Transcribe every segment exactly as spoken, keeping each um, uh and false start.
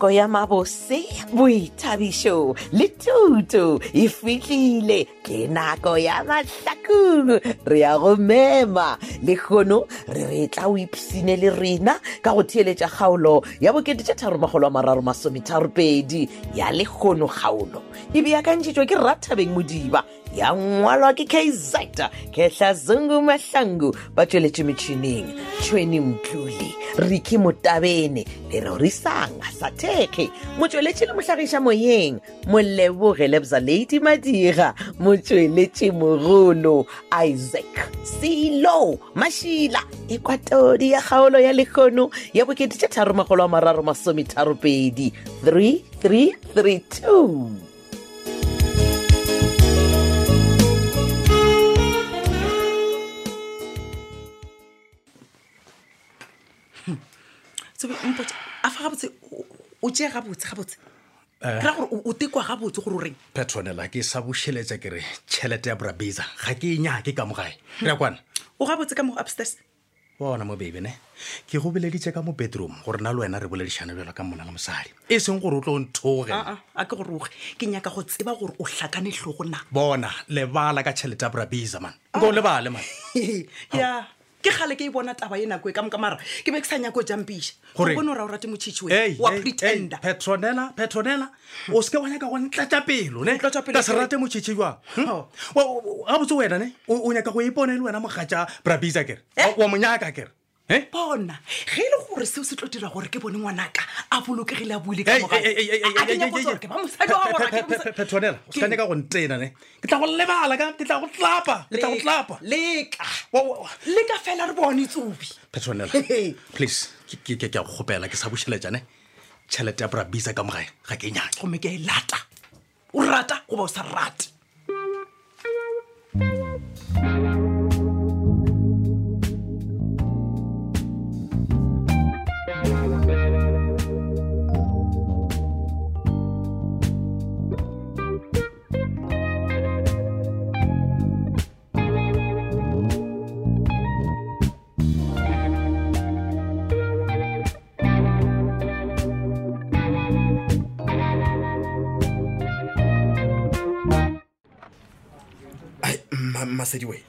Koyamabose buitabisho litutu ifikile kena koyama sakulu ria remema lekhono re re tla o ipsine le rena ka go theletsa gaolo ya bokete tsa tharo magolo a mararo masomi tharo pedi ya lekhono gaolo e be ya ka ntshitwe ke Rathabeng Modiba ya ngwalwa ke Kaizaita ke Hlazungu Mahlangu ba tsweletse metšhineng Tshweni Mtluli Riki Motabene le Rorisang Sateke motsweletse le mohlagisha moyeng Moleboge Lebza Lady Madiga motsweletse mogolo Isaac Silo Mashila Ekwatori ya gaolo ya lekhono ya bokete tsa tharo magolo a mararo masomi tharo pedi three three three two. So we import afarabotse o tje gabotse gabotse kra gore o tekwa gabotse gore reng Petronella ke sa busheletse ke re chelete ya Brabiza ga ke nyake ka mogae re kwana o gabotse ka mo upstairs bona mo baby ne ke go beleditse ka mo bedroom gore na le wena re boledishana bela ka mona la mosadi e seng gore o tlo nthoge a a ke goroge ke nyaka go tseba gore o hlakane hlogo na bona lebala ka chelete ya Brabiza man go lebale man ya ke khale ke bona taba yena go ka mkamara ke be ke tsanya go jampisha go bona ra o rate mochichwe wa pretender Petronella Petronella o se ke bona ka go ntlatsa pelo ne ka se rate mochichwe wa a botse wena ne o nya ka go ipona le wena mogatsa Brabiza ke wa monyaka ke he bona ge le gore se se tlotira gore ke bone ngwanaka a bolokegile a buile ka moga Petronella o se ka go ntena ne ke tla go lebala ka ke tla go tlapa ke tla go tlapa leka leka fela re bone tsubi Petronella please ke ke ke a go gopela ke sa busheletsa ne chelete ya Brabiza ka moga ga ke nya go me ke e lata o rata go ba o sa rata. Masediwe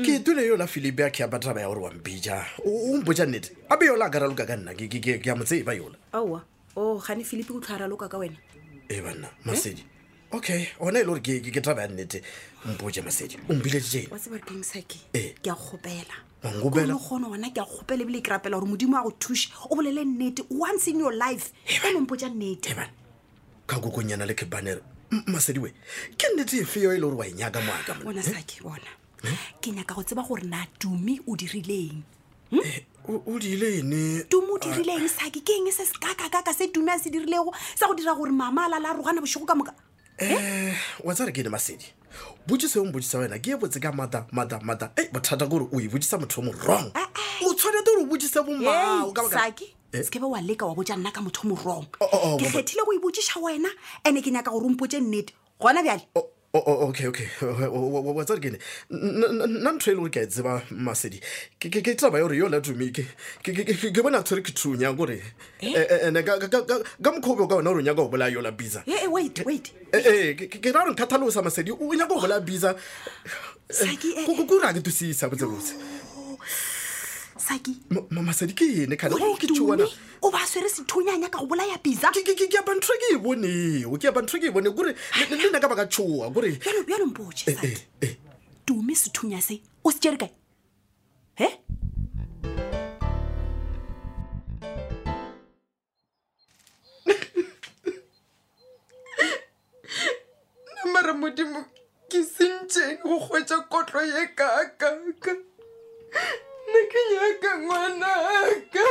ke tule yo la Philibert ke abataba ya orwa mbija o mboja nete abe yo la gara luka ka nna ke ke ke amotse ba yola awa o gane Philipi o tlhara luka ka wena e bana Masedi okay ona ile ke ke taba nete mboja Masedi o mbile tjene wa se ba king sake ke a gopela ngobela ngone wana ke a gopela bile krapela hore modimo a go thushi o bolele nete once in your life o mboja nete e bana ka go konyana le ke banner Masediwe ke nete fe yo ile orwa nyaga moaka bona sake bona ke nyaka go tseba gore na Dumi o dirileng o dirileng Dumi o dirileng saki ke eng se skakakaka se Dumi a se dirilego sa go dira gore mama a lala a rogana bošego ka moka eh wa tsare ke ne Masedi botšise o mbotšisa wena ke e botse ka mata mata mata e bothata gore o e botšisa motho mo wrong o tshwanetse gore o botšise bomao ka moka saki skeba wa leka wa botša nna ka motho mo wrong ke kgethile go e botšiša wena ene ke nyaka gore o mpotše nnete gona bjale. Oh, okay, okay. What's that again? Nam trailer kids ba Masedi. Ke ke ke tsaba yore yo la Dumi ke ke ke ke bona tsere ke tsunya gore ene ga ga ga mkhobo ka nna runya go bola yo la Biza. Eh wait, wait. Eh ke ke ra re thathalosa Masedi o nya go bola Biza. Saki eh. Go go ra ke tusisa botsebotse. Saki mama Masedi ke ene kana o ke tsuwana. O ba swere sethunyanya ka go bolaya Biza ke ke ke ba ntreke e bone o ke ba ntreke e bone gore le nna ka ba ka tshoa gore ya ya mpotse sati Dumi sethunya se o se tjere kae he na mara modimo ke sentse go hwetsa kotlo ye ka ka ka Nkinyaka ngwanaka.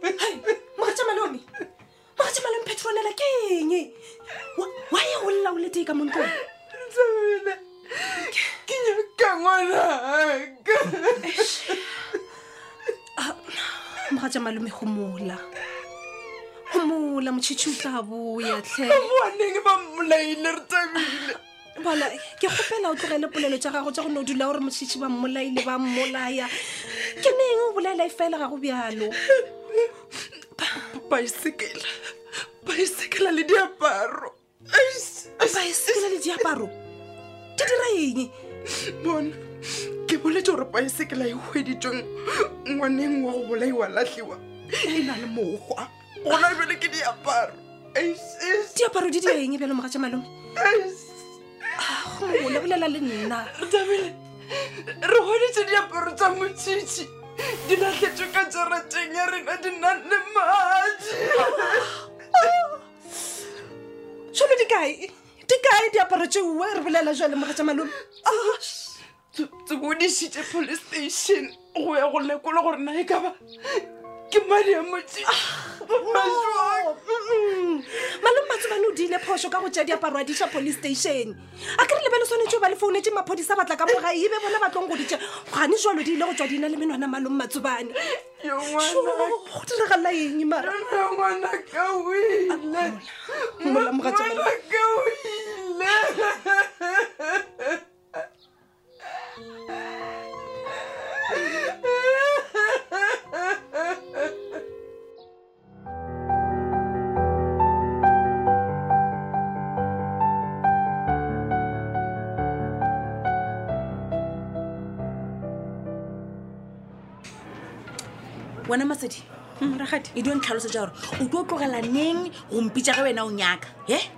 Hey, Machamaloni. Machamaloni Petronella kenye. Why are you laughing like a monkey? Nkinyaka ngwa Acha malume humula. Humula mchichi utabuya tle. Bone ba molaile re tabile. Bala ke khopela o tlogele polelo tsa gago tsa go nodula gore mchichi ba mmolaile ba mmolaya. Ke neng o bolela ifela ga go byalo. Bicycle. Bicycle le diaparo. Bicycle le diaparo. Ke dira eng? Bona ke boletse gore bicycle e hweditjong ngwaneng wa go bolaiwa lahliwa e na le mogwa ona bele ke diaparo diaparo di dieng bjalo mogatša malome go mo bolela le nna Thobela re hweditse diaparo tsa motšhitši di lahletšwe ka jarateng ya rena di na le maatši solo di kae di kae diaparo tšeo re bolela jalo mogatša malome to go to police station go ya go lekolo gore na e ka ba ke mari a motse malum matswana o dile phosho ka go tja diaparo a ditsa police station a ke re lebelo sone tjo ba le phone tje maphodisa batla ka moga ibe bona batlong go ditse gane jwalo dile go tja dina le menwana malum matswana yo ngwana go tla la yeng mara ngwana ka wi la mola mogatswana ka wi la Wena masedi ragadi e don't tlhalosa ja gore o tlo tlogela neng go mpitsa ga wena o nyaka he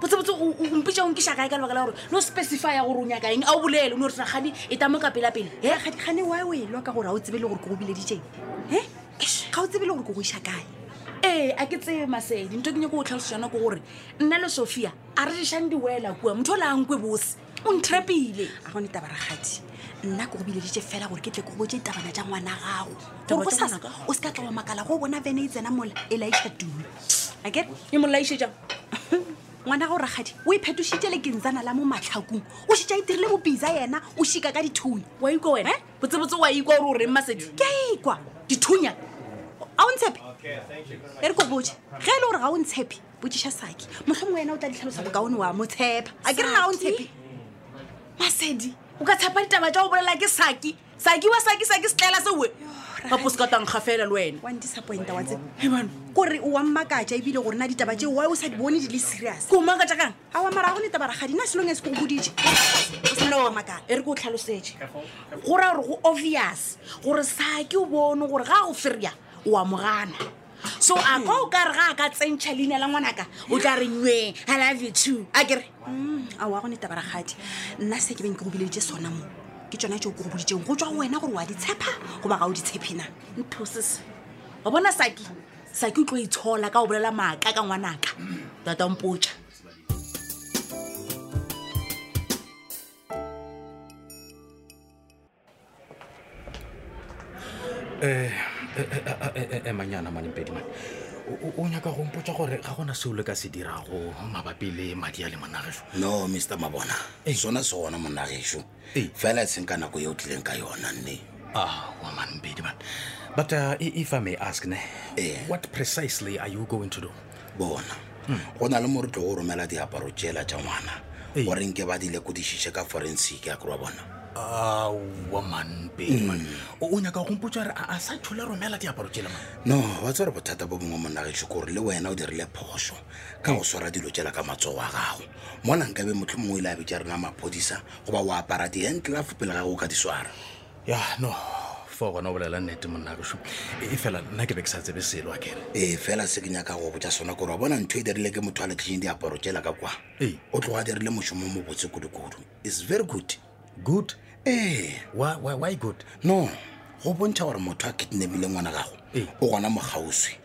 botse botse o mpitsa ong ke shaka ka lebaka la gore no specify gore o nyaka eng a o bolele no re tsagadi e tamoka pela pela he gadi gane wa we lwa ka gore a o tsebele gore ke go bileditseng he ga o tsebele gore ke go ishakae eh a ke tsebe masedi ntwe ke nyaka o tlhalosa jana go gore nna le Sofia a re shang di wela kwa motho la angwe bosi o ntrepile a go neta baragadi nna go bileditse fela gore ke tle go botse tabana tja ngwana gago gore go sasa o ska tla wa makala go bona vene itsena mola ela itse dulu a ke e mola itse jang ngwana go ragadi o iphetushitse le kintsana la mo matlhakung o shitja itirile bo pizza yena o shika ka dithunya wa ikwa wena botse botse wa ikwa gore o re masedi ke ikwa dithunya a o ntsepe okay thank you very much ere go botse ge le gore ga o ntsepe botsisha saki mohlomong wena o tla ditlhalosa bokaone wa mo tshepa a ke re ga o ntsepe masedi o ka tsapa ditaba tja o bolela ke saki saki wa saki saki stlela se we ka poska tang khafela le wena one disappoint wa tse e bana gore o wa mmakatja e bile gore na ditaba tje wa o sa di bone di le serious ko mmakatja kang a wa mara go ne taba ragadi na selong e se go buditse o se lo makala ere go tlhalosetse gore re go obvious gore saki o bone gore ga go feria wa mogana so a go ka re ga ka tsentšha leina la ngwanaka o tla re nwe I love you too a kere a wa go ne taba ragadi nna se ke beng ke go bileditse sona mo ke tsona tjo go boditse go tswa wena gore wa ditshepa go ba ga o ditshepena nthosise wa bona saki saki o tlo itshola ka o bolela maaka ka ngwanaka tata mpotsa eh eh manyana manye pedi man o nya ka go mpotsa gore ga gona se o le ka se dirago mabapi le madi a le monagesho no Mister Mabona sona sona monagesho fela seng kana go yo tleng ka yona nne ah wa man pedi man but uh, if I may ask ne eh. What precisely are you going to do bona gona le moro tlo romela di aparo tshela tja ngwana o reng ke ba dile go di shishe ka forensic ya kro bona ah woman baby man o nya ka go mpotsa re a sa tshole romela diaparo tjela man no wa tsore bothata bo bongwe monna ga tshikore le wena o dirile phosho ka go swara dilo tjela ka matso wa gago mona nka be motho mongwe la be tjare na mapodisa go ba wa apara di handcuff pele ga go ka di swara ya no for go no bolela nnete monna ga sho e fela nna ke be ke sa tsebe selo a kere e fela se ke nya ka go botsa sona gore wa bona ntwe dirile ke motho a le tjeng diaparo tjela ka kwa e o tloga dirile moshomo mo botse kodikodu is very good good eh why why why good no go bontsha gore motho a kidnapile ngwana gago o gona mogauswe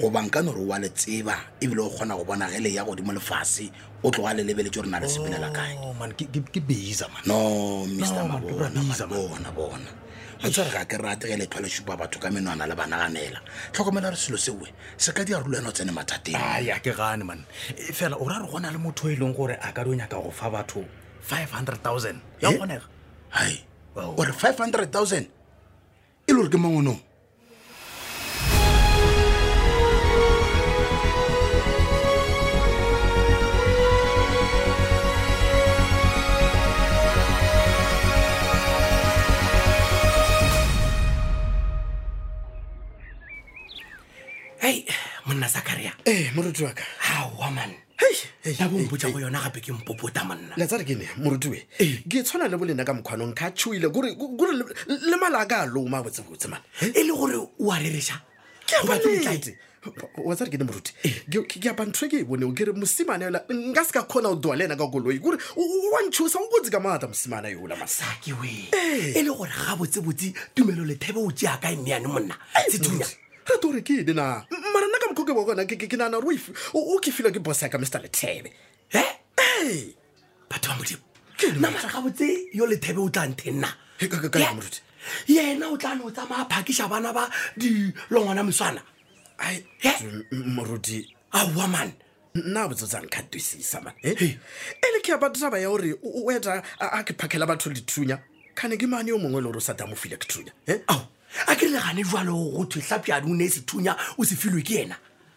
go bankana re wa letseba e bile o gona go bona gele ya go di mo lefase o tloga le lebeletse rena re sepelela kae no man ke ke biza man no Mister Mabona bona bona a tsara ga ke rate gele tlhole shupa batho ka menwana le bana ganela tlhokomela re selo sewe se ka di a rulana tsene mathateng a ya ke gane man fela o ra re gona le motho e leng gore a ka re o nyaka go fa batho five hundred thousand ya bonega hai or five hundred thousand ilurge mangono Zakaria. Eh, Murutwaka. Ha, woman. Hey, hey, hey, hey, hey. Getona lebo le nagam kwanong ka tshuile gore gore le malaga lo ma botse botse man. E le gore o a reresha. Ke ba tlhaite. Wa tsare ke Muruti. Ke ke ba ntreke bone o kere musimane la nga ska khona o dwalena ka goloi gore o wa ntshusa o botse ka mata musimane yo la masaki we. E le gore ga botse botse tumelo le thebe o tjea ka mme ya no monna. Tsitunya. Re tore ke dina. Mister Lethebe. Eh? Hey! But I'm with you. You're Lethebe Tantina. Yea, no time with Ama Pakishabanaba, the Longanam Sana. I, Morudi, a woman. Now it's a cat to see someone. Eh? Eliki about Zabayori, whether I could pack a laboratory tunia. Can I give my new Mongolo Sadamophilic tunia? Eh? Oh, I can run to Sapia Dunesi tunia with a few again.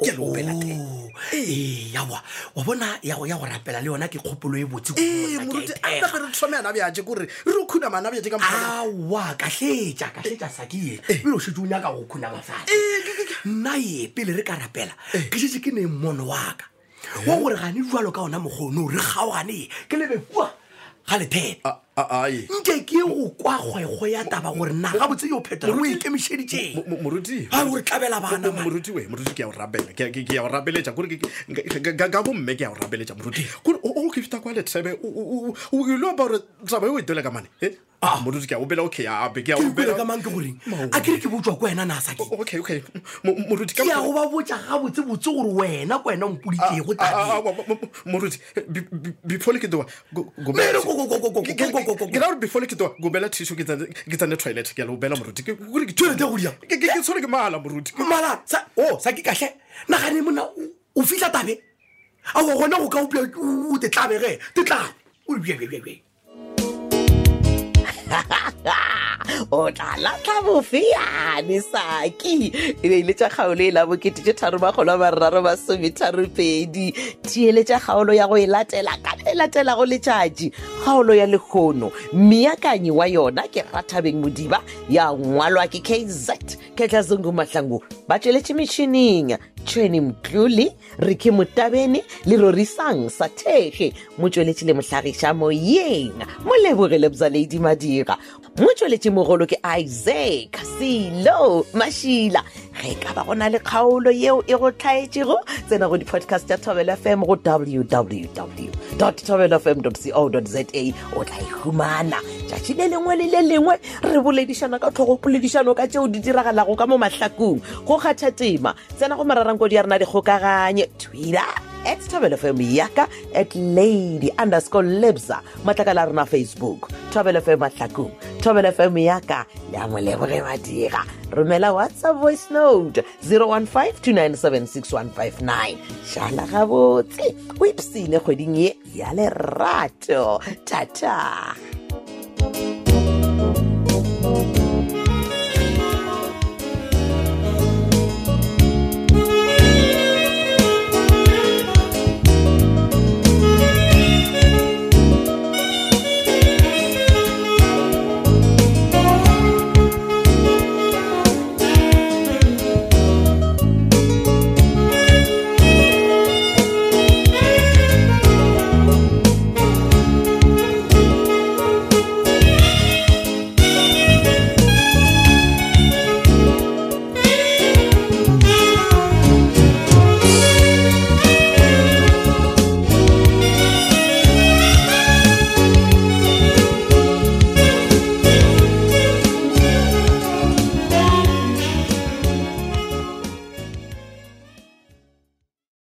Oh, eh, yawa, wabona yawa yawa rapela leo na kikopolo ebo tiku. Eh, Muruti, anda karuti samia na biaje kure, rukuna mana biaje kama. Ah, wa, kashecha, kashecha saki. Bilo shidunia kwa rukuna mafasi. Nae, pele reka rapela. Kishizi kine monoaga. Wangu rekani rualoka onamuhono rekawani. Kelebe kwa, halete. Ah, ah, ah. Njeki ukwa kwa kwa yata ba urna. Kabuti yopeta. Muruti, mishiri je. Muruti. Ah, urikabela ba na. Muruti we, muruti kia urabela, kia kia urabela chakuri kia gagabu mege kia urabela chamuruti. Kuru o kifita kwa le tsebe u u u u lo ba ur tsebe u idola kamani. Ah, muruti kia ubela okay ya bege ubela. Idola kamani kuri. Akiri kibucho kwa na nasaki. Okay, okay. Muruti kia uba bucha kabuti bucho uruwe na kwa na umpuli kia utani. Ah, muruti before kidoa go go go go go go. Get out before you go. Go bella tissue. Get on the toilet. Get out bella Muruti. Get out of here. Get get sorry. Get mala Muruti. Mala. Oh, saki kashe. Na kani muna ufila tabe. Awo kona uka upya u te tabe re. Te tabe. Ubi ubi ubi. O tala tabu fia ni saki. Ilecha kaule la bukiti je taruma kola bararo basumi tarupedi. Ti ilecha kaule ya goilate la lata la go letšatši kgaolo ya lekgono mmeakanyi wa yona ke Rathabeng Modiba ya ngwalwa ke K Z ke Tlazungu Mahlangu ba tšweletše metšhining Tshweni Mtluli Riki Mutabeni le Rorisang Sathege mo tšweletše le mohlagiša moyeng Moleboge Lebza Lady Madiga mo tšweletše mogolo ke Isaac Silo Mashila re ka ba gona le kgaolo yeo e go tlhaetšego tsena go di podcast ya Thobela F M go w w w dot thobela f m dot co dot z a o tla ihumana tšatši le lengwe le le lengwe re boledišana ka tlhogo poledišano ka tšeo di diragalago ka mo mahlakong go kgatha tema tsena go mararankodi ya rena dikgokaganye Twitter at Thobela F M yaka at lady underscore lebza matlakala rena Facebook Thobela F M mahlakong Thobela F M yaka le a Moleboge Madiga romela WhatsApp voice note zero one five two nine seven six one five nine shala gabotse o ipsine kgweding ye ya lerato tata.